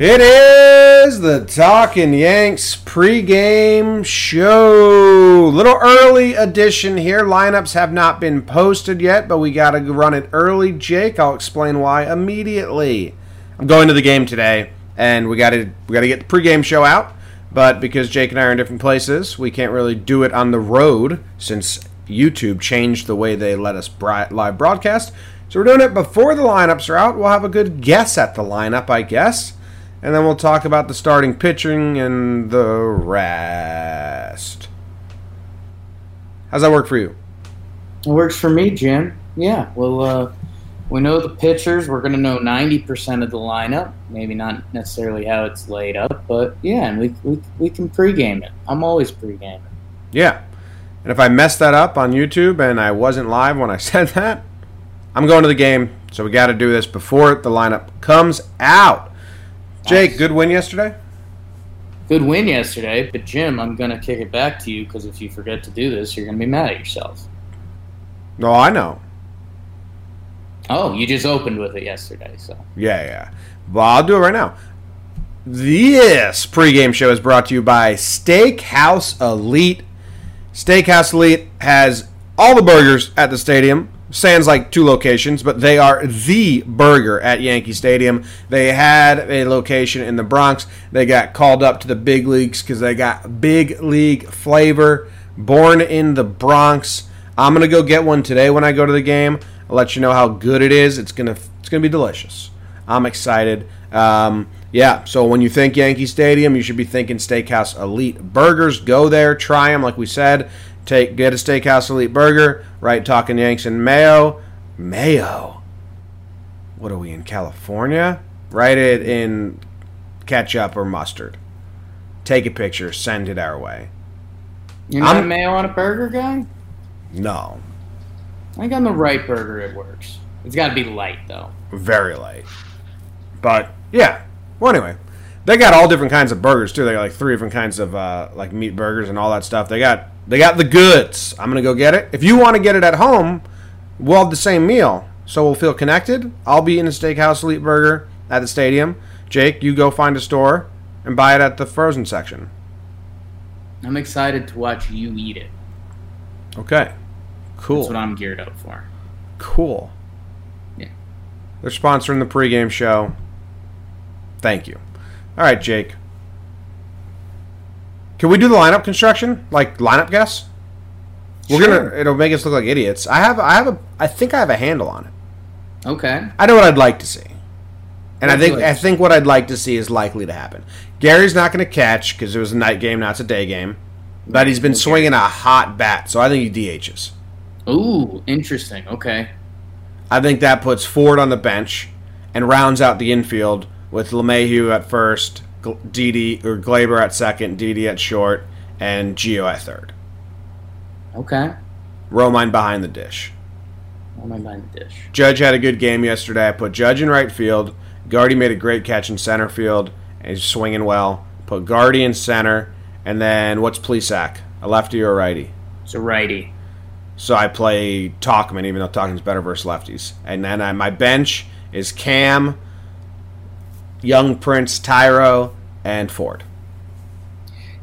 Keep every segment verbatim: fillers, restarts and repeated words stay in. It is the Talking Yanks pregame show. Little early edition here. Lineups have not been posted yet, but we got to run it early. Jake, I'll explain why immediately. I'm going to the game today, and we got to we got to get the pregame show out. But because Jake and I are in different places, we can't really do it on the road since YouTube changed the way they let us live broadcast. So we're doing it before the lineups are out. We'll have a good guess at the lineup, I guess. And then we'll talk about the starting pitching and the rest. How's that work for you? It works for me, Jim. Yeah, well, uh, we know the pitchers. We're going to know ninety percent of the lineup. Maybe not necessarily how it's laid up, but yeah, and we we, we can pregame it. I'm always pregaming. Yeah, and if I messed that up on YouTube and I wasn't live when I said that, I'm going to the game, so we got to do this before the lineup comes out. Jake, good win yesterday? Good win yesterday, but Jim, I'm going to kick it back to you because if you forget to do this, you're going to be mad at yourself. No, I know. Oh, you just opened with it yesterday, so. Yeah, yeah. Well, I'll do it right now. This pregame show is brought to you by Steakhouse Elite. Steakhouse Elite has all the burgers at the stadium. Sounds like two locations, but they are the burger at Yankee Stadium. They had a location in the Bronx. They got called up to the big leagues because they got big league flavor. Born in the Bronx. I'm going to go get one today when I go to the game. I'll let you know how good it is. It's going to it's gonna be delicious. I'm excited. Um, yeah, so when you think Yankee Stadium, you should be thinking Steakhouse Elite Burgers. Go there, try them like we said. Take Get a Steakhouse Elite Burger, right? Talking Yanks and mayo. Mayo. What are we in, California? Write it in ketchup or mustard. Take a picture. Send it our way. You're not I'm, a mayo on a burger guy? No. I think on the right burger it works. It's got to be light, though. Very light. But, yeah. Well, anyway. They got all different kinds of burgers, too. They got, like, three different kinds of, uh, like, meat burgers and all that stuff. They got... They got the goods. I'm going to go get it. If you want to get it at home, we'll have the same meal, so we'll feel connected. I'll be in a Steakhouse Elite Burger at the stadium. Jake, you go find a store and buy it at the frozen section. I'm excited to watch you eat it. Okay. Cool. That's what I'm geared up for. Cool. Yeah. They're sponsoring the pregame show. Thank you. All right, Jake. Can we do the lineup construction? Like lineup guess? We're sure. gonna it'll make us look like idiots. I have I have a I think I have a handle on it. Okay. I know what I'd like to see. And That's I think good. I think what I'd like to see is likely to happen. Gary's not gonna catch because it was a night game, not a day game. But he's been okay. swinging a hot bat, so I think he D Hs. Ooh, interesting. Okay. I think that puts Ford on the bench and rounds out the infield with LeMahieu at first. Didi or Gleyber at second, Didi at short, and Gio at third. Okay. Romine behind the dish. Romine behind the dish. Judge had a good game yesterday. I put Judge in right field. Gardy made a great catch in center field, and he's swinging well. Put Gardy in center, and then what's Plesac? A lefty or a righty? It's a righty. So I play Tauchman, even though Tauchman's better versus lefties. And then I, my bench is Cam, Young Prince, Tyro, and Ford.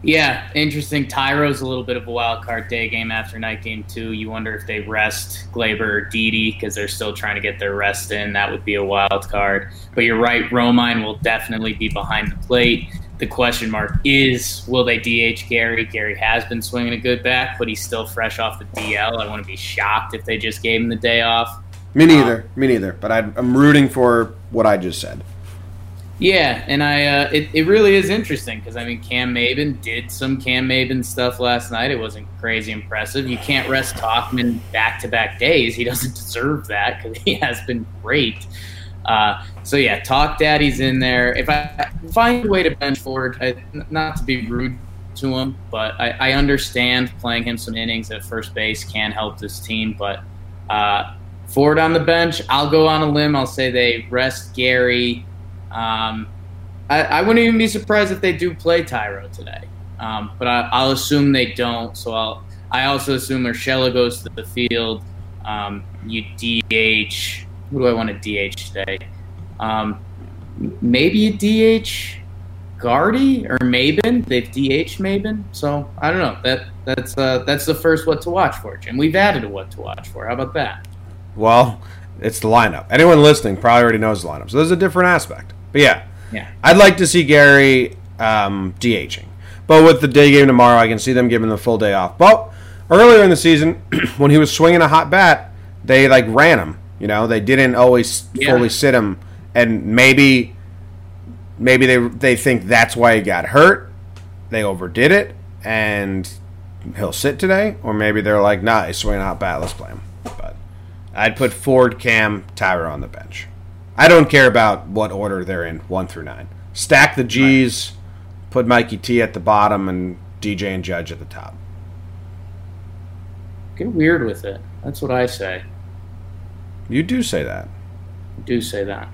Yeah, interesting. Tyro's a little bit of a wild card, day game after night game too. You wonder if they rest Gleyber or Didi because they're still trying to get their rest in. That would be a wild card. But you're right, Romine will definitely be behind the plate. The question mark is, will they D H Gary? Gary has been swinging a good bat, but he's still fresh off the D L. I wouldn't be shocked if they just gave him the day off. Me neither. Um, Me neither. But I'd, I'm rooting for what I just said. Yeah, and I uh, it, it really is interesting because, I mean, Cam Maybin did some Cam Maybin stuff last night. It wasn't crazy impressive. You can't rest Tauchman back-to-back days. He doesn't deserve that because he has been great. Uh, so, yeah, Talk Daddy's in there. If I find a way to bench Ford, I, not to be rude to him, but I, I understand playing him some innings at first base can help this team, but uh, Ford on the bench, I'll go on a limb. I'll say they rest Gary. Um, I, I wouldn't even be surprised if they do play Tyro today. Um, but I, I'll assume they don't. So I'll, I also assume Urshela goes to the field. Um, you D H. Who do I want to D H today? Um, maybe you D H Gardy or Maybin. They've D H Maybin. So I don't know. That that's uh, that's the first what to watch for, Jim. We've added a what to watch for. How about that? Well, it's the lineup. Anyone listening probably already knows the lineup. So there's a different aspect. But yeah, yeah. I'd like to see Gary um, DHing. But with the day game tomorrow, I can see them giving the full day off. But earlier in the season, when he was swinging a hot bat, they like ran him. You know, they didn't always yeah. fully sit him, and maybe, maybe they they think that's why he got hurt. They overdid it, and he'll sit today. Or maybe they're like, nah, he's swinging a hot bat. Let's play him. But I'd put Ford, Cam, Tyra on the bench. I don't care about what order they're in, one through nine. Stack the G's. Right. Put Mikey T at the bottom and D J and Judge at the top. Get weird with it. That's what I say. You do say that. I do say that.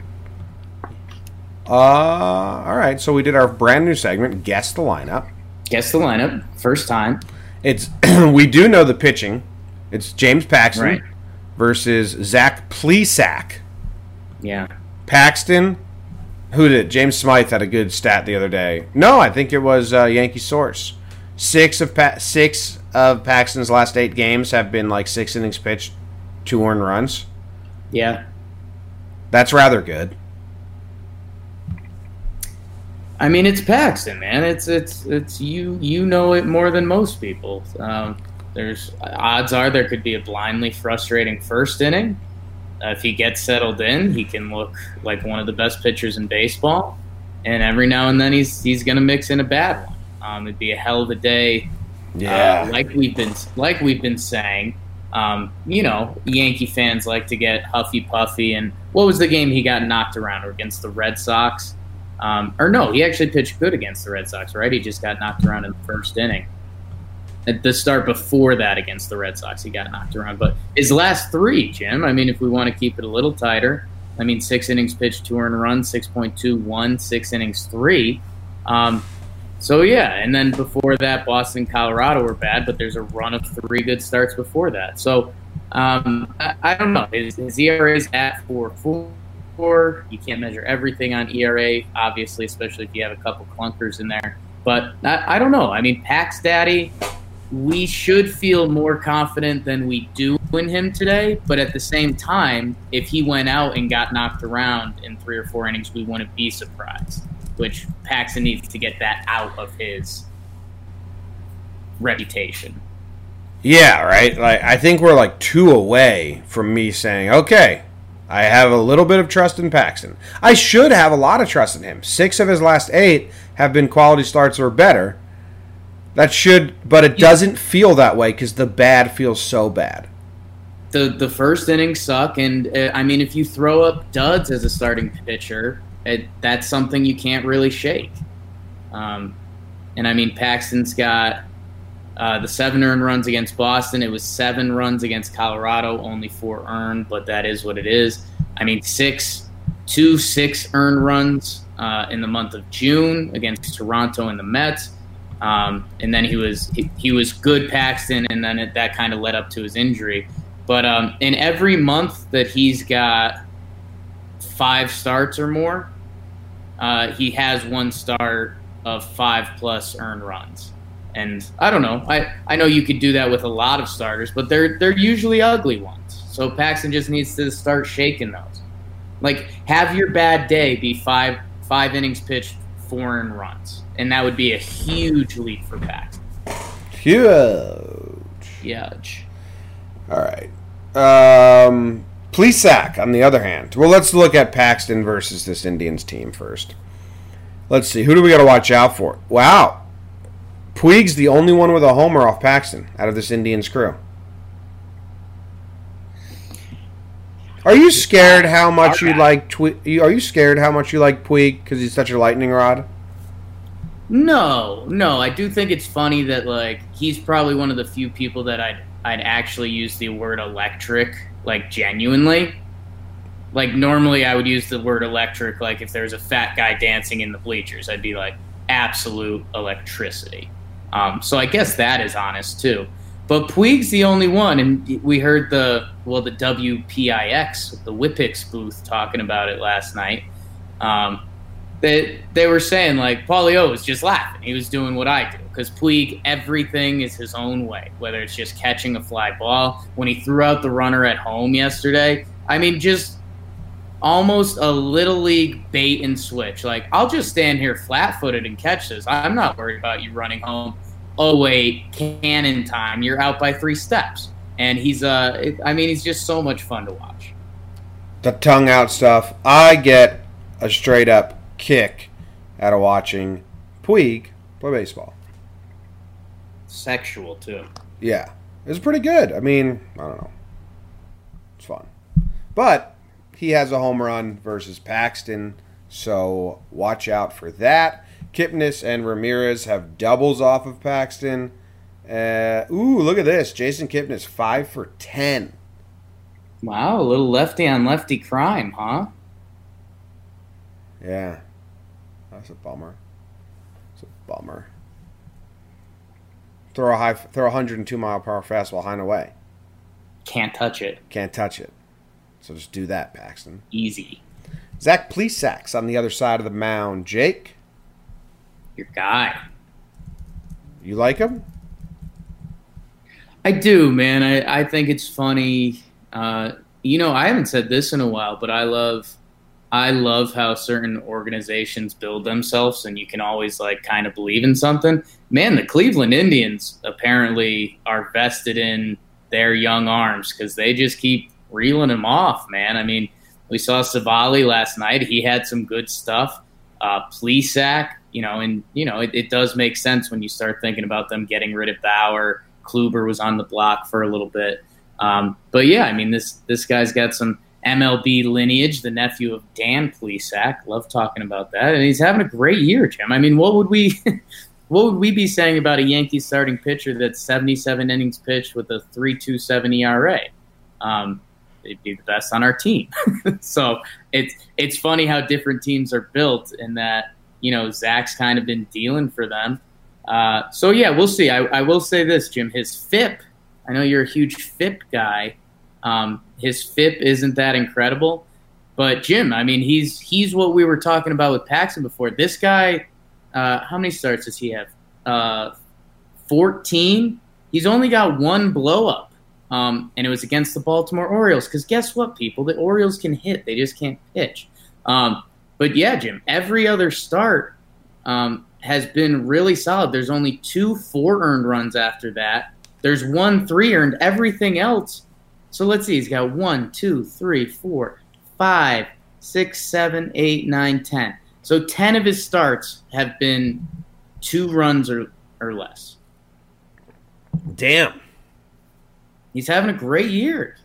Uh, all right, so we did our brand new segment, Guess the Lineup. Guess the Lineup, first time. It's we do know the pitching. It's James Paxton right. versus Zach Plesac. Yeah. Paxton... Who did it? James Smythe had a good stat the other day. No, I think it was uh, Yankee Source. Six of pa- six of Paxton's last eight games have been like six innings pitched, two earned runs. Yeah, that's rather good. I mean, it's Paxton, man. It's it's it's you you know it more than most people. Um, there's odds are there could be a blindly frustrating first inning. Uh, if he gets settled in, he can look like one of the best pitchers in baseball. And every now and then he's he's going to mix in a bad one. Um, it'd be a hell of a day, yeah. Uh, like we've been like we've been saying. Um, you know, Yankee fans like to get huffy puffy. And what was the game he got knocked around against the Red Sox? Um, or no, he actually pitched good against the Red Sox, right? He just got knocked around in the first inning. At the start before that against the Red Sox, he got knocked around. But his last three, Jim, I mean, if we want to keep it a little tighter, I mean, six innings pitched, two earned runs, six point two one, six innings, three. Um, so, yeah, and then before that, Boston, Colorado were bad, but there's a run of three good starts before that. So, um, I, I don't know. His, his E R A is at four point four. You can't measure everything on E R A, obviously, especially if you have a couple clunkers in there. But I, I don't know. I mean, Pax Daddy... We should feel more confident than we do in him today, but at the same time, if he went out and got knocked around in three or four innings, we wouldn't be surprised, which Paxton needs to get that out of his reputation. Yeah, right? Like, I think we're like two away from me saying, okay, I have a little bit of trust in Paxton. I should have a lot of trust in him. Six of his last eight have been quality starts or better. That should, but it doesn't feel that way because the bad feels so bad. The the first innings suck, and uh, I mean, if you throw up duds as a starting pitcher, it, that's something you can't really shake. Um, and I mean, Paxton's got uh, the seven earned runs against Boston. It was seven runs against Colorado, only four earned, but that is what it is. I mean, six, two six earned runs uh, in the month of June against Toronto and the Mets. Um, and then he was he, he was good Paxton, and then it, that kind of led up to his injury. But um, in every month that he's got five starts or more, uh, he has one start of five plus earned runs. And I don't know. I, I know you could do that with a lot of starters, but they're they're usually ugly ones. So Paxton just needs to start shaking those. Like, have your bad day be five five innings pitched, four earned runs. And that would be a huge leap for Paxton. Huge. Huge. All right. Um, Plesac, on the other hand. Well, let's look at Paxton versus this Indians team first. Let's see. Who do we got to watch out for? Wow. Puig's the only one with a homer off Paxton out of this Indians crew. Are you scared how much you like Twi- Are you scared how much you like Puig because he's such a lightning rod? No, no. I do think it's funny that, like, he's probably one of the few people that I'd I'd actually use the word electric like genuinely. Like normally I would use the word electric, like if there was a fat guy dancing in the bleachers, I'd be like absolute electricity. Um, so I guess that is honest too. But Puig's the only one, and we heard the, well, the W P I X, the W P I X booth talking about it last night. Um, they, they were saying like Paulie O was just laughing. He was doing what I do, because Puig, everything is his own way, whether it's just catching a fly ball. When he threw out the runner at home yesterday, I mean, just almost a little league bait and switch. Like, I'll just stand here flat-footed and catch this. I'm not worried about you running home. Oh, wait, cannon time. You're out by three steps. And he's, uh, I mean, he's just so much fun to watch. The tongue-out stuff. I get a straight-up kick out of watching Puig play baseball. Sexual, too. Yeah. It's pretty good. I mean, I don't know. It's fun. But he has a home run versus Paxton, so watch out for that. Kipnis and Ramirez have doubles off of Paxton. Uh, ooh, look at this. Jason Kipnis, five for ten. Wow, a little lefty on lefty crime, huh? Yeah. That's a bummer. That's a bummer. Throw a high, throw a one oh two mile per hour fastball high and away. Can't touch it. Can't touch it. So just do that, Paxton. Easy. Zach Plesac's on the other side of the mound. Jake? Your guy. You like him? I do, man. I, I think it's funny. Uh, you know, I haven't said this in a while, but I love I love how certain organizations build themselves, and you can always, like, kind of believe in something. Man, the Cleveland Indians apparently are vested in their young arms because they just keep reeling him off, man. I mean, we saw Savali last night. He had some good stuff. Uh, Plesac, you know, and, you know, it, it does make sense when you start thinking about them getting rid of Bauer. Kluber was on the block for a little bit. Um, but, yeah, I mean, this this guy's got some M L B lineage, the nephew of Dan Plesac. Love talking about that. And he's having a great year, Jim. I mean, what would we what would we be saying about a Yankees starting pitcher that's seventy-seven innings pitched with a three point two seven E R A? Um They'd be the best on our team. So it's it's funny how different teams are built, and that, you know, Zach's kind of been dealing for them. Uh, so, yeah, we'll see. I, I will say this, Jim. His F I P, I know you're a huge F I P guy. Um, his F I P isn't that incredible. But, Jim, I mean, he's he's what we were talking about with Paxton before. This guy, uh, how many starts does he have? Uh, fourteen? He's only got one blow-up. Um, and it was against the Baltimore Orioles, because guess what, people? The Orioles can hit. They just can't pitch. Um, but, yeah, Jim, every other start um, has been really solid. There's only two four earned runs after that. There's one three earned. Everything else. So let's see. He's got one, two, three, four, five, six, seven, eight, nine, ten. So ten of his starts have been two runs or, or less. Damn. He's having a great year.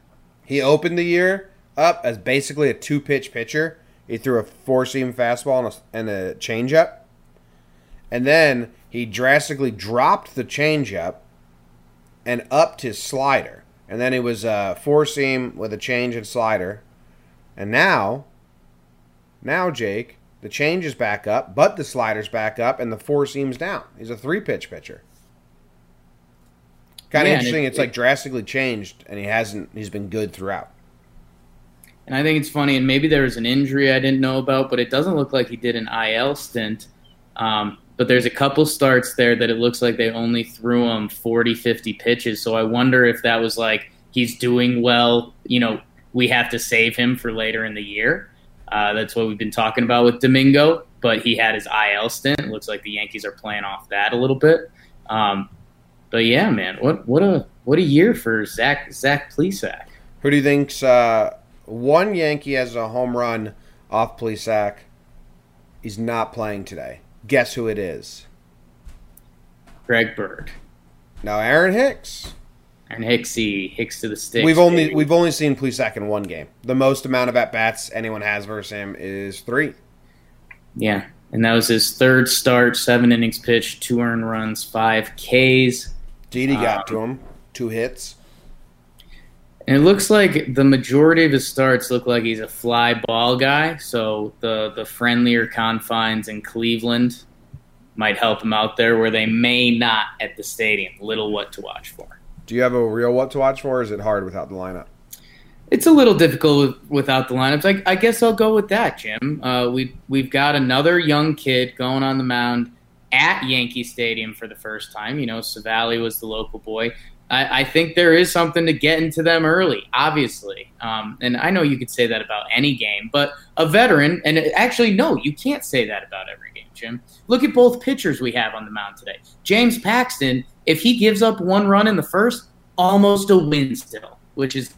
He opened the year up as basically a two-pitch pitcher. He threw a four-seam fastball and a, and a changeup. And then he drastically dropped the changeup and upped his slider. And then it was a four-seam with a change and slider. And now, now, Jake, the change is back up, but the slider's back up, and the four-seam's down. He's a three-pitch pitcher. Kind of yeah, interesting. It, it's like it, drastically changed, and he hasn't. He's been good throughout. And I think it's funny, and maybe there was an injury I didn't know about, but it doesn't look like he did an I L stint. Um, but there's a couple starts there that it looks like they only threw him forty, fifty pitches. So I wonder if that was like, he's doing well. You know, we have to save him for later in the year. Uh, that's what we've been talking about with Domingo. But he had his I L stint. It looks like the Yankees are playing off that a little bit. Um But yeah, man, what what a what a year for Zach Zach Plesac. Who do you think's uh, one Yankee has a home run off Plesac? He's not playing today. Guess who it is? Greg Bird. No, Aaron Hicks. Aaron Hicksy, Hicks to the sticks. We've only baby. we've only seen Plesac in one game. The most amount of at bats anyone has versus him is three. Yeah, and that was his third start. Seven innings pitched, two earned runs, five Ks. Didi got um, to him. Two hits. And it looks like the majority of his starts look like he's a fly ball guy, so the, the friendlier confines in Cleveland might help him out there where they may not at the stadium. Little what to watch for. Do you have a real what to watch for, or is it hard without the lineup? It's a little difficult with, without the lineups. I, I guess I'll go with that, Jim. Uh, we, we've got another young kid going on the mound at Yankee Stadium for the first time. You know, Savali was the local boy. I, I think there is something to get into them early, obviously. Um, and I know you could say that about any game, but a veteran, and actually, no, you can't say that about every game, Jim. Look at both pitchers we have on the mound today. James Paxton, if he gives up one run in the first, almost a win still, which is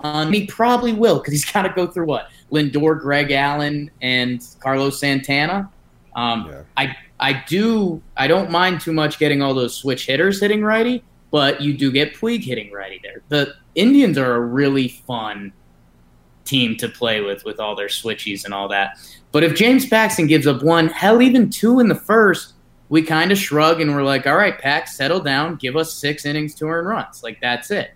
um, he probably will because he's got to go through what? Lindor, Greg Allen, and Carlos Santana. Um, yeah. I I do I don't mind too much getting all those switch hitters hitting righty, but you do get Puig hitting righty there. The Indians are a really fun team to play with with all their switchies and all that. But if James Paxton gives up one, hell, even two in the first, we kind of shrug and we're like, all right, Pax, settle down, give us six innings to earn runs. Like, that's it.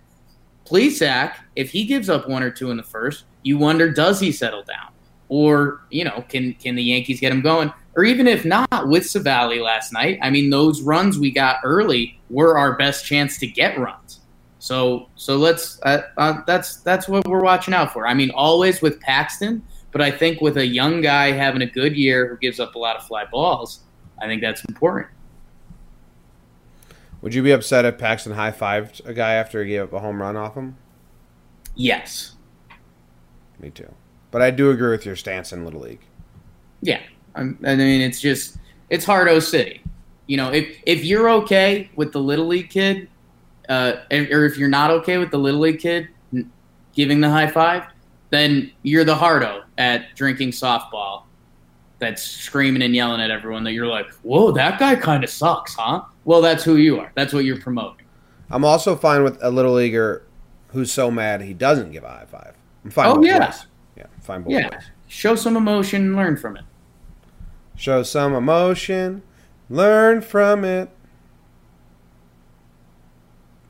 Plesac, if he gives up one or two in the first, you wonder, does he settle down? Or, you know, can can the Yankees get him going? Or even if not, with Savali last night, I mean, those runs we got early were our best chance to get runs. So so let's uh, uh, that's that's what we're watching out for. I mean, always with Paxton, but I think with a young guy having a good year who gives up a lot of fly balls, I think that's important. Would you be upset if Paxton high-fived a guy after he gave up a home run off him? Yes. Me too. But I do agree with your stance in Little League. Yeah. I'm, I mean, it's just – it's hard-o city. You know, if, if you're okay with the Little League kid uh, or if you're not okay with the Little League kid giving the high five, then you're the hard-o at drinking softball that's screaming and yelling at everyone that you're like, whoa, that guy kind of sucks, huh? Well, that's who you are. That's what you're promoting. I'm also fine with a Little Leaguer who's so mad he doesn't give a high five. I'm fine oh, with yeah. Boys. Yeah, fine both yeah. ways. Show some emotion and learn from it. Show some emotion. Learn from it.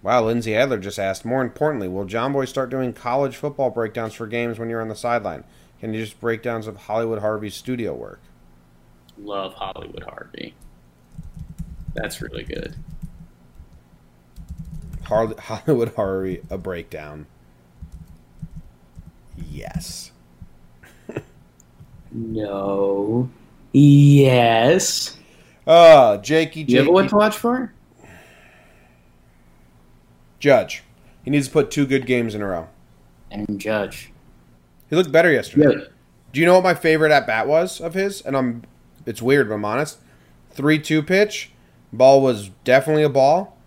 Wow, Lindsay Adler just asked, more importantly, will John Boy start doing college football breakdowns for games when you're on the sideline? Can you just breakdowns of Hollywood Harvey's studio work? Love Hollywood Harvey. That's really good. Har- Hollywood Harvey, a breakdown. Yes. No. Yes. Oh, Jakey, Jakey. You have what to watch for? Judge. He needs to put two good games in a row. And Judge. He looked better yesterday. Yeah. Do you know what my favorite at-bat was of his? And I'm, it's weird, but I'm honest. three two pitch. Ball was definitely a ball.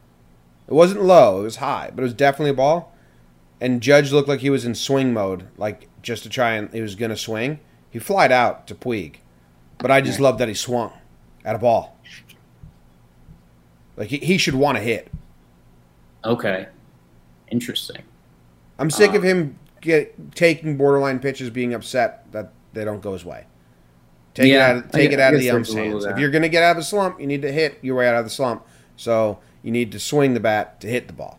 It wasn't low. It was high, but it was definitely a ball. And Judge looked like he was in swing mode, like just to try and he was going to swing. He flied out to Puig. But I just love that he swung at a ball. Like, he, he should want to hit. Okay. Interesting. I'm sick um, of him get, taking borderline pitches, being upset that they don't go his way. Take yeah, it out of, take I, it out of the ump's hands. If you're going to get out of the slump, you need to hit your way out of the slump. So you need to swing the bat to hit the ball.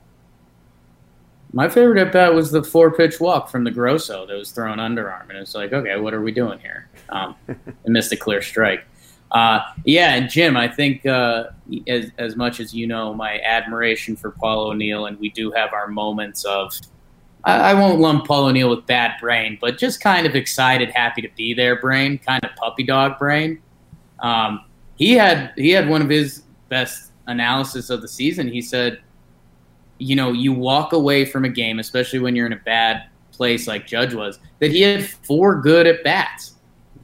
My favorite at bat was the four-pitch walk from the Grosso that was thrown underarm, and it's like, okay, what are we doing here? Um, I missed a clear strike. Uh, yeah, and Jim, I think uh, as as much as you know my admiration for Paul O'Neill, and we do have our moments of, I, I won't lump Paul O'Neill with bad brain, but just kind of excited, happy to be there brain, kind of puppy dog brain. Um, he had he had one of his best analysis of the season. He said, you know, you walk away from a game, especially when you're in a bad place like Judge was, that he had four good at bats,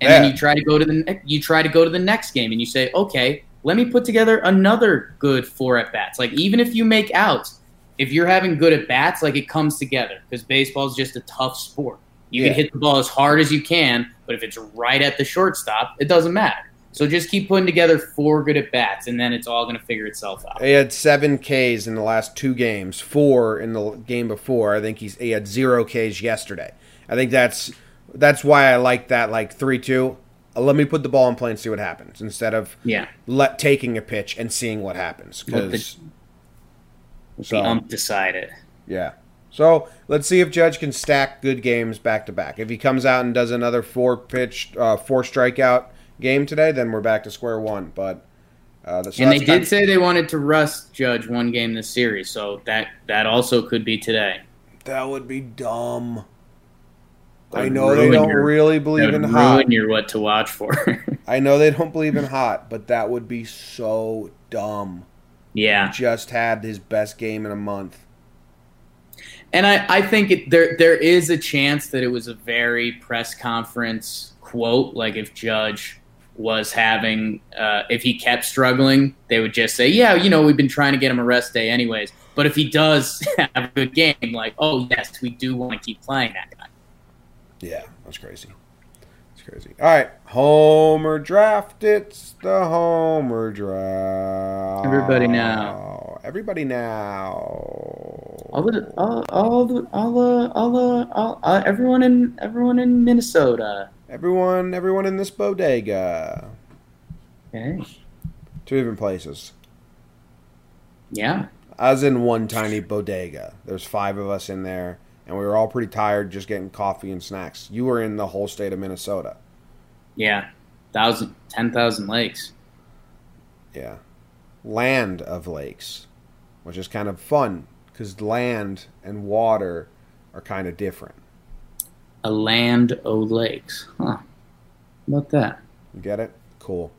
and yeah. then you try to go to the you try to go to the next game, and you say, okay, let me put together another good four at bats. Like, even if you make outs, if you're having good at bats, like, it comes together because baseball is just a tough sport. You yeah. can hit the ball as hard as you can, but if it's right at the shortstop, it doesn't matter. So just keep putting together four good at-bats, and then it's all going to figure itself out. He had seven Ks in the last two games, four in the game before. I think he's, he had zero Ks yesterday. I think that's that's why I like that, like, three two. Let me put the ball in play and see what happens instead of yeah. let, taking a pitch and seeing what happens. Let the, so, the ump decide it. Yeah. So let's see if Judge can stack good games back to back. If he comes out and does another four pitch, uh, four strikeout game today, then we're back to square one. But uh, the and they did of- say they wanted to rest Judge one game this series, so that that also could be today. That would be dumb. I know they don't your, really believe in hot. Ruin your what to watch for. I know they don't believe in hot, but that would be so dumb. Yeah, he just had his best game in a month. And I, I think it, there there is a chance that it was a very press conference quote. Like if Judge was having, uh, if he kept struggling, they would just say, yeah, you know, we've been trying to get him a rest day anyways. But if he does have a good game, like, oh, yes, we do want to keep playing that guy. Yeah, that's crazy. That's crazy. All right, Homer Draft. It's the Homer Draft. Everybody now. Everybody now. All the, all, all the, all, uh, all, uh, all, uh, everyone in, everyone in Minnesota. Everyone, everyone in this bodega. Okay. Two different places. Yeah. I was in one tiny bodega. There's five of us in there, and we were all pretty tired, just getting coffee and snacks. You were in the whole state of Minnesota. Yeah, thousand, ten thousand lakes. Yeah, land of lakes, which is kind of fun. Because land and water are kind of different. A land o' lakes. Huh. About that. You get it? Cool.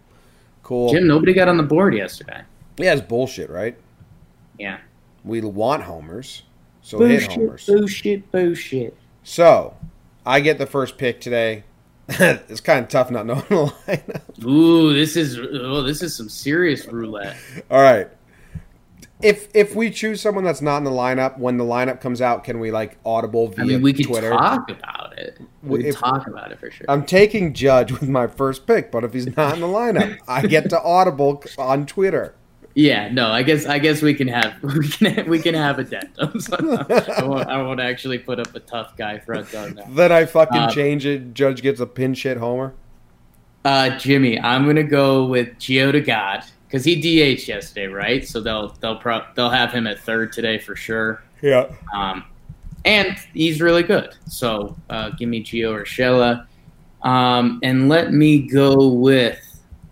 Cool. Jim, nobody got on the board yesterday. Yeah, it's bullshit, right? Yeah. We want homers, so bullshit, hit homers. Bullshit, bullshit. So, I get the first pick today. It's kind of tough not knowing the lineup. Ooh, this is, oh, this is some serious roulette. All right. If if we choose someone that's not in the lineup, when the lineup comes out, can we like audible via Twitter? I mean, we can Twitter? talk about it. We can talk about it for sure. I'm taking Judge with my first pick, but if he's not in the lineup, I get to audible on Twitter. Yeah, no, I guess I guess we can have we can we can have addendums. I won't I won't actually put up a tough guy front on that. Then I fucking um, change it. Judge gets a pin shit homer. Uh, Jimmy, I'm gonna go with Gio to God. Because he D H'd yesterday, right? So they'll they'll pro- they'll have him at third today for sure. Yeah. Um, and he's really good. So uh, give me Gio Urshela. Um, and let me go with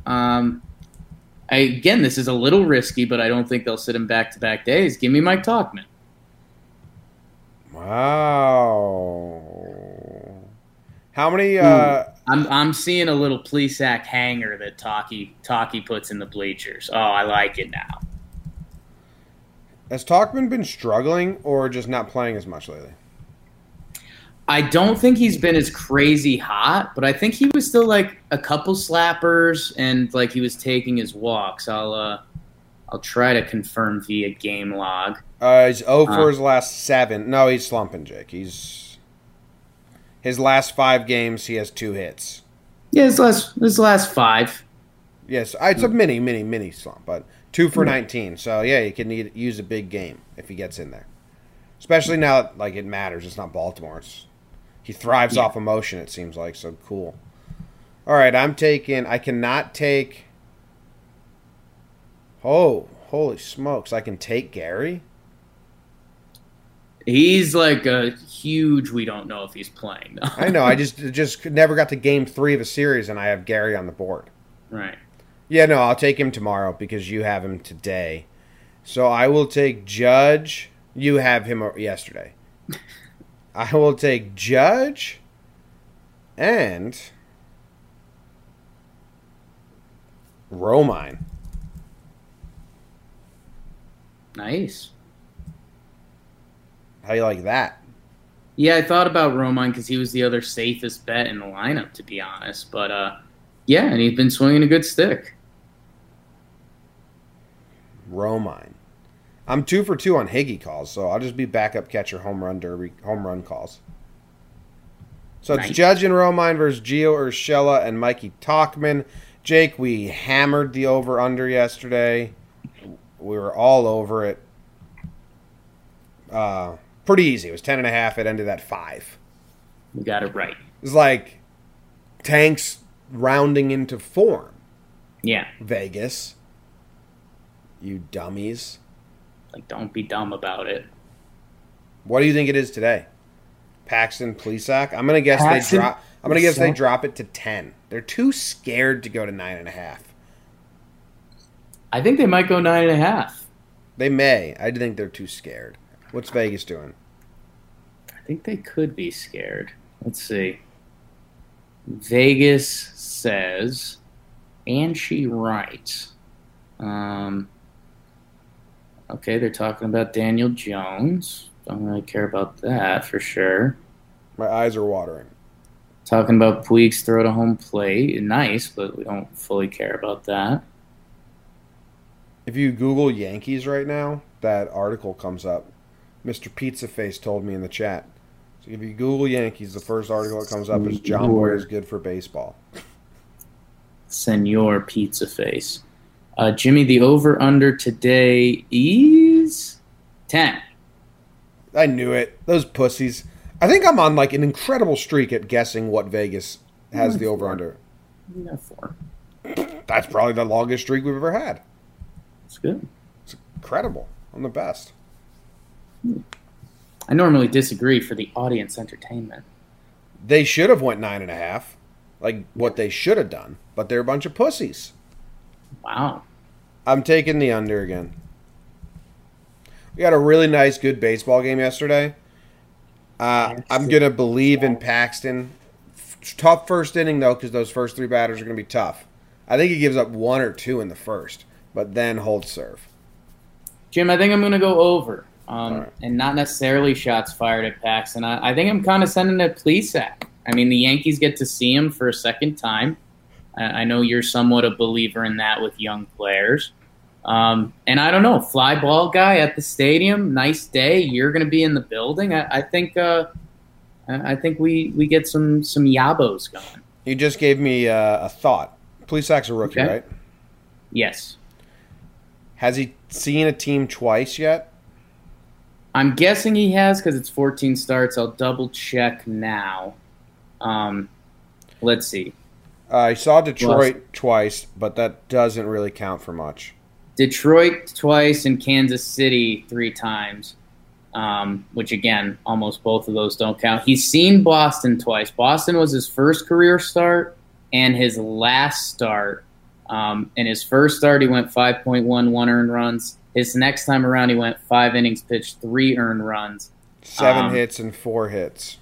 um, – again, this is a little risky, but I don't think they'll sit him back-to-back days. Give me Mike Tauchman. Wow. How many uh, – I'm I'm seeing a little Plesac hanger that Talkie Talkie puts in the bleachers. Oh, I like it now. Has Tauchman been struggling or just not playing as much lately? I don't think he's been as crazy hot, but I think he was still like a couple slappers and like he was taking his walks. I'll uh, I'll try to confirm via game log. Uh, he's zero for uh, his last seven. No, he's slumping, Jake. He's. His last five games, he has two hits. Yeah, his last his last five. Yes, it's a mini, mini, mini slump, but two for nineteen. So yeah, you can need, use a big game if he gets in there, especially now that like it matters. It's not Baltimore. It's, he thrives yeah. off emotion. It seems like so cool. All right, I'm taking. I cannot take. Oh, holy smokes! I can take Gary. He's like a huge. We don't know if he's playing. Though. I know. I just just never got to game three of a series, and I have Gary on the board. Right. Yeah. No, I'll take him tomorrow because you have him today. So I will take Judge. You have him yesterday. I will take Judge. And Romine. Nice. How you like that? Yeah, I thought about Romine because he was the other safest bet in the lineup, to be honest. But, uh, yeah, and he's been swinging a good stick. Romine. I'm two for two on Higgy calls, so I'll just be backup catcher home run derby, home run calls. So nice. It's Judge and Romine versus Gio Urshela and Mikey Tauchman. Jake, we hammered the over-under yesterday. We were all over it. Uh... Pretty easy. It was ten and a half. It ended at five. You got it right. It's like tanks rounding into form. Yeah. Vegas. You dummies. Like, don't be dumb about it. What do you think it is today? Paxton, Plesac. I'm gonna guess Paxton, they drop. I'm gonna guess they drop it to ten. They're too scared to go to nine and a half. I think they might go nine and a half. They may. I think they're too scared. What's Vegas doing? I think they could be scared. Let's see. Vegas says, and she writes. Um. Okay, they're talking about Daniel Jones. Don't really care about that for sure. My eyes are watering. Talking about Puig's throw to home plate. Nice, but we don't fully care about that. If you Google Yankees right now, that article comes up. Mister Pizza Face told me in the chat. So if you Google Yankees, the first article that comes up is John Boy is good for baseball. Senor Pizza Face. Uh, Jimmy, the over-under today is ten. I knew it. Those pussies. I think I'm on like an incredible streak at guessing what Vegas has the over-under. No, four. That's probably the longest streak we've ever had. It's good. It's incredible. I'm the best. I normally disagree for the audience entertainment. They should have went nine and a half, like what they should have done, but they're a bunch of pussies. Wow. I'm taking the under again. We had a really nice, good baseball game yesterday. Uh, I'm going to believe in Paxton. F- tough first inning, though, because those first three batters are going to be tough. I think he gives up one or two in the first, but then holds serve. Jim, I think I'm going to go over, um, right. and not necessarily shots fired at Paxton. I, I think I'm kind of sending it to Plesac. I mean, the Yankees get to see him for a second time. I, I know you're somewhat a believer in that with young players. Um, and I don't know, fly ball guy at the stadium, nice day. You're going to be in the building. I, I think uh, I think we, we get some, some yabos going. You just gave me uh, a thought. Plesac's a rookie, okay. Right? Yes. Has he seen a team twice yet? I'm guessing he has because it's fourteen starts. I'll double check now. Um, let's see. I uh, saw Detroit Plus. twice, but that doesn't really count for much. Detroit twice and Kansas City three times, um, which, again, almost both of those don't count. He's seen Boston twice. Boston was his first career start and his last start. Um, in his first start, he went five point one, one earned runs. His next time around, he went five innings pitched, three earned runs. Seven um, hits and four hits.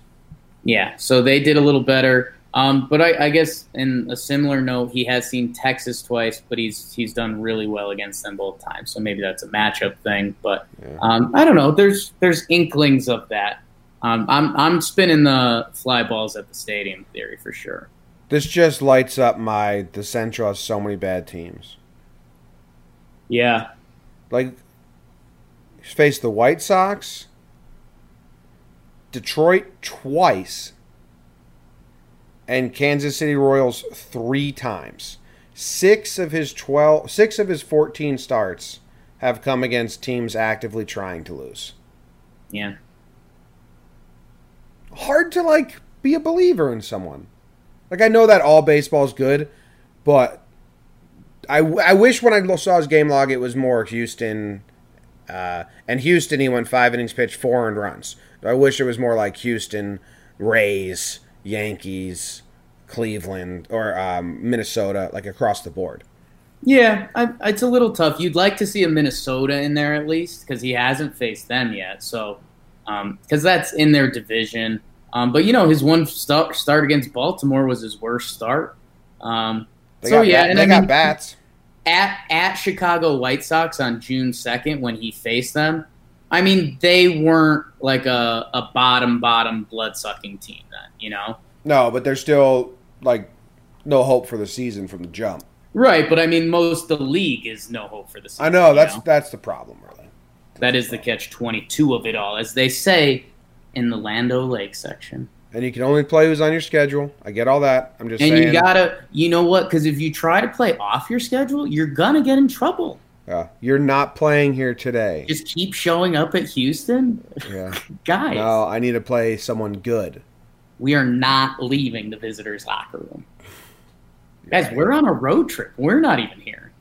Yeah, so they did a little better. Um, but I, I guess in a similar note, he has seen Texas twice, but he's he's done really well against them both times. So maybe that's a matchup thing. But yeah. um, I don't know. There's there's inklings of that. Um, I'm I'm spinning the fly balls at the stadium theory for sure. This just lights up my the Central has so many bad teams. Yeah, like face the White Sox, Detroit twice. And Kansas City Royals three times. Six of his twelve, six of his fourteen starts have come against teams actively trying to lose. Yeah. Hard to like be a believer in someone. Like I know that all baseball is good, but I, I wish when I saw his game log it was more Houston. Uh, and Houston he went five innings pitched, four earned runs. I wish it was more like Houston, Rays, Yankees, Cleveland, or um, Minnesota, like across the board. Yeah, I, it's a little tough. You'd like to see a Minnesota in there at least because he hasn't faced them yet. So, um, because that's in their division. Um, but, you know, his one st- start against Baltimore was his worst start. Um, so, got, yeah. And they I got mean, bats. At, at Chicago White Sox on June second when he faced them, I mean, they weren't like a, a bottom, bottom blood-sucking team then, you know? No, but there's still, like, no hope for the season from the jump. Right, but I mean, most of the league is no hope for the season. I know, that's know? that's the problem, really. That's that is the, the catch twenty-two of it all, as they say in the Lando Lake section. And you can only play who's on your schedule. I get all that. I'm just and saying. And you got to, you know what, because if you try to play off your schedule, you're going to get in trouble. Yeah, you're not playing here today. Just keep showing up at Houston? Yeah. Guys. No, I need to play someone good. We are not leaving the visitors' locker room. Guys, right. We're on a road trip. We're not even here.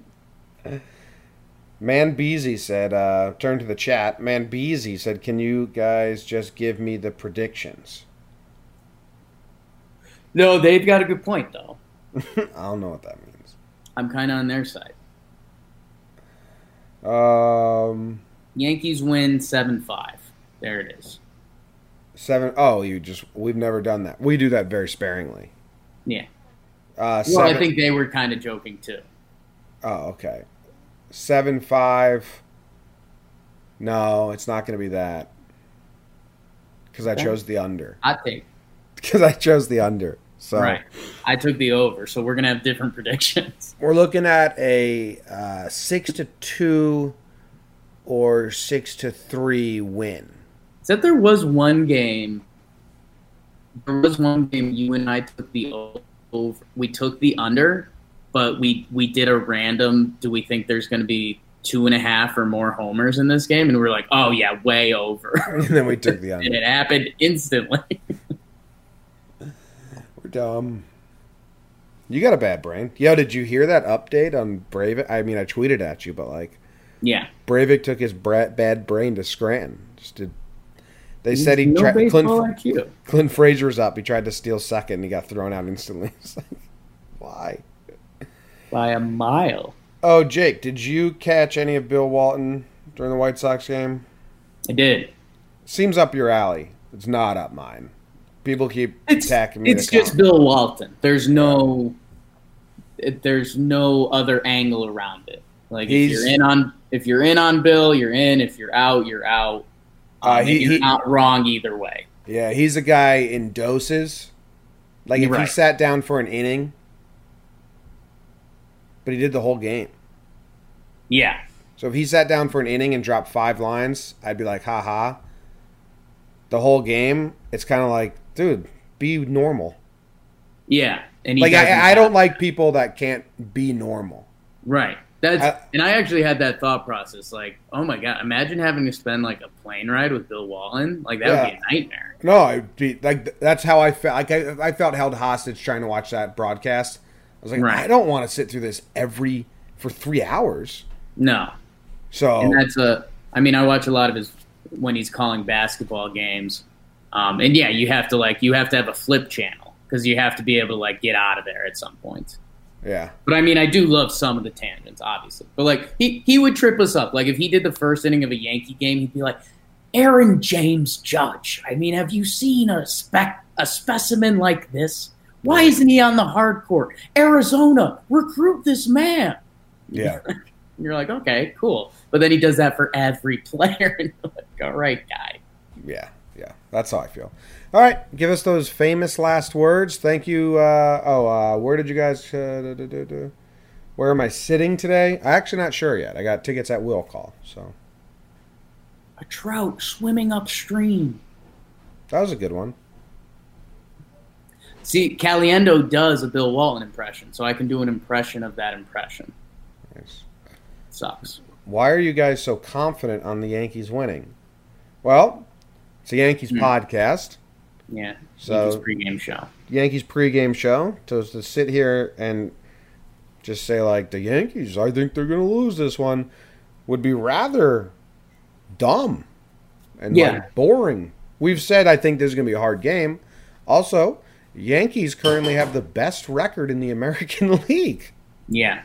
Man Beasy said, uh, turn to the chat. Man Beasy said, can you guys just give me the predictions? No, they've got a good point, though. I don't know what that means. I'm kind of on their side. Um, Yankees win seven five. There it is. Seven. Oh, you just, we've never done that. We do that very sparingly. Yeah. Uh, well, seven, I think they were kind of joking, too. Oh, okay. seven five. No, it's not going to be that. Because I chose the under. I think. Because I chose the under. So. Right. I took the over, so we're going to have different predictions. We're looking at a uh, six to two or six to three win. Except there was one game. There was one game you and I took the over. We took the under. But we, we did a random, do we think there's going to be two and a half or more homers in this game? And we were like, oh, yeah, way over. And then we took the under. And it happened instantly. We're dumb. You got a bad brain. Yo, did you hear that update on Breivik? I mean, I tweeted at you, but like. Yeah. Breivik took his bad brain to Scranton. Just did, they He's said he no tried. Clint, Clint, Clint Frazier was up. He tried to steal second, and he got thrown out instantly. It's like, why? By a mile. Oh, Jake, did you catch any of Bill Walton during the White Sox game? I did. Seems up your alley. It's not up mine. People keep it's, attacking me. It's just comment. Bill Walton. There's no, there's no other angle around it. Like He's, if you're in on, if you're in on Bill, you're in. If you're out, you're out. Um, uh, he, you're he, not wrong either way. Yeah, he's a guy in doses. Like if right. he sat down for an inning. But he did the whole game. Yeah. So if he sat down for an inning and dropped five lines, I'd be like, ha ha. The whole game, it's kind of like, dude, be normal. Yeah. And he like I, I don't like people that can't be normal. Right. That's I, and I actually had that thought process. Like, oh my God, imagine having to spend like a plane ride with Bill Walton. Like that yeah. would be a nightmare. No, it'd be like that's how I felt. Like I, I felt held hostage trying to watch that broadcast. I was like, right. I don't want to sit through this every for three hours. No. So and that's a. I mean, I watch a lot of his when he's calling basketball games, um, and yeah, you have to like you have to have a flip channel because you have to be able to like get out of there at some point. Yeah. But I mean, I do love some of the tangents, obviously. But like he he would trip us up. Like if he did the first inning of a Yankee game, he'd be like, Aaron James Judge. I mean, have you seen a spec a specimen like this? Why isn't he on the hard court? Arizona, recruit this man. Yeah. You're like, okay, cool. But then he does that for every player. And you're like, all right, guy. Yeah, yeah. That's how I feel. All right, give us those famous last words. Thank you. Uh, oh, uh, where did you guys uh, – where am I sitting today? I'm actually not sure yet. I got tickets at Will Call. So. A trout swimming upstream. That was a good one. See, Caliendo does a Bill Walton impression, so I can do an impression of that impression. Nice. Sucks. Why are you guys so confident on the Yankees winning? Well, it's a Yankees mm. podcast. Yeah, so Yankees pregame show. Yankees pregame show. So to sit here and just say, like, the Yankees, I think they're going to lose this one, would be rather dumb and yeah. like, boring. We've said I think this is going to be a hard game. Also, Yankees currently have the best record in the American League. Yeah.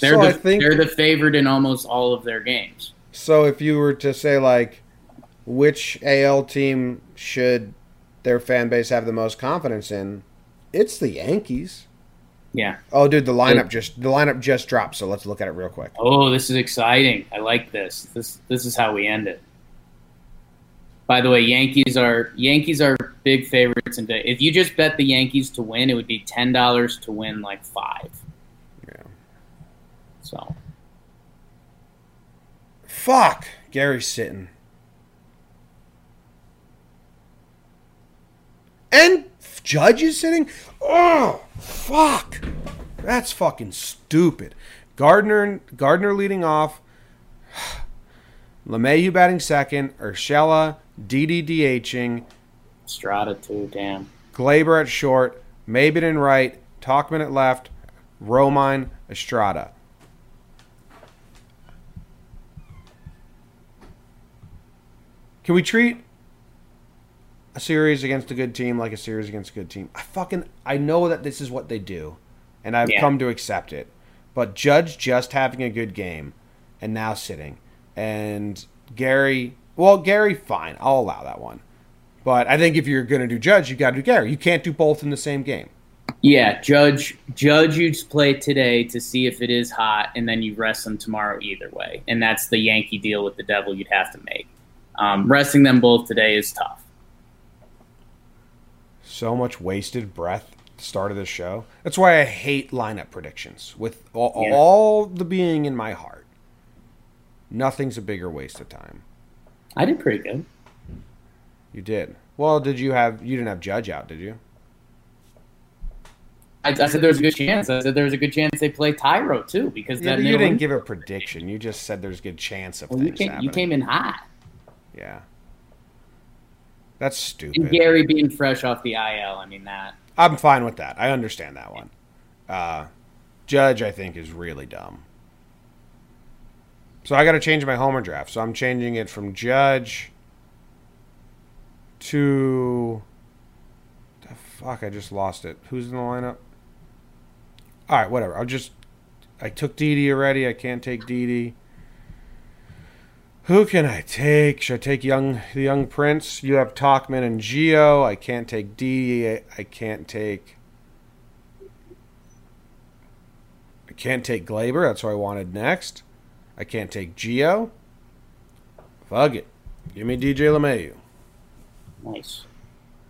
They're, so the, I think, they're the favorite in almost all of their games. So if you were to say, like, which A L team should their fan base have the most confidence in, it's the Yankees. Yeah. Oh, dude, the lineup it, just the lineup just dropped, so let's look at it real quick. Oh, this is exciting. I like this. This this is how we end it. By the way, Yankees are Yankees are big favorites. And if you just bet the Yankees to win, it would be ten dollars to win like five. Yeah. So. Fuck, Gary's sitting. And Judge is sitting. Oh, fuck! That's fucking stupid. Gardner Gardner leading off. LeMahieu batting second. Urshela. Didi DHing. Strada too, damn. Gleyber at short, Maybin in right, Tauchman at left, Romine, Estrada. Can we treat a series against a good team like a series against a good team? I fucking I know that this is what they do, and I've yeah. come to accept it. But Judge just having a good game and now sitting, and Gary, well, Gary, fine, I'll allow that one. But I think if you're going to do Judge, you got to do Gary. You can't do both in the same game. Yeah, Judge, Judge, you just play today to see if it is hot, and then you rest them tomorrow either way. And that's the Yankee deal with the devil you'd have to make. Um, resting them both today is tough. So much wasted breath at the start of this show. That's why I hate lineup predictions with all, yeah. all the being in my heart. Nothing's a bigger waste of time. I did pretty good. You did. Well, did you have you didn't have Judge out, did you? I, I said there was a good chance. I said there was a good chance they play Tyro too, because yeah, that you didn't give a prediction. You just said there's a good chance of well, things you came, happening. You came in hot. Yeah, that's stupid. And Gary being fresh off the I L, I mean that. I'm fine with that. I understand that one. Uh, Judge, I think, is really dumb. So I got to change my Homer draft. So I'm changing it from Judge to. Oh, fuck! I just lost it. Who's in the lineup? All right, whatever. I'll just. I took Didi already. I can't take Didi. Who can I take? Should I take young the young prince? You have Tauchman and Gio. I can't take Didi. I, I can't take. I can't take Gleyber. That's who I wanted next. I can't take Gio. Fuck it. Give me D J LeMahieu. Nice.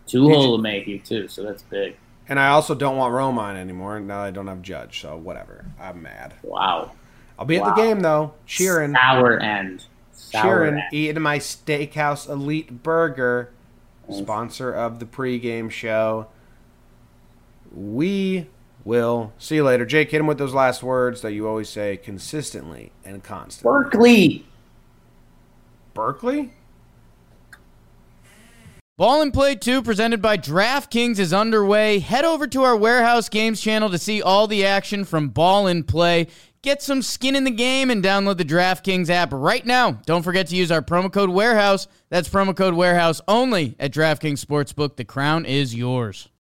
Two hole LeMahieu too, so that's big. And I also don't want Romine anymore. Now I don't have Judge, so whatever. I'm mad. Wow. I'll be wow. at the game though, cheering. Sour end. Cheering, eating my Steakhouse Elite burger, sponsor of the pregame show. We will see you later. Jake, hit him with those last words that you always say consistently and constantly. Berkeley. Berkeley? Ball and Play two, presented by DraftKings, is underway. Head over to our Warehouse Games channel to see all the action from Ball and Play. Get some skin in the game and download the DraftKings app right now. Don't forget to use our promo code WAREHOUSE. That's promo code WAREHOUSE only at DraftKings Sportsbook. The crown is yours.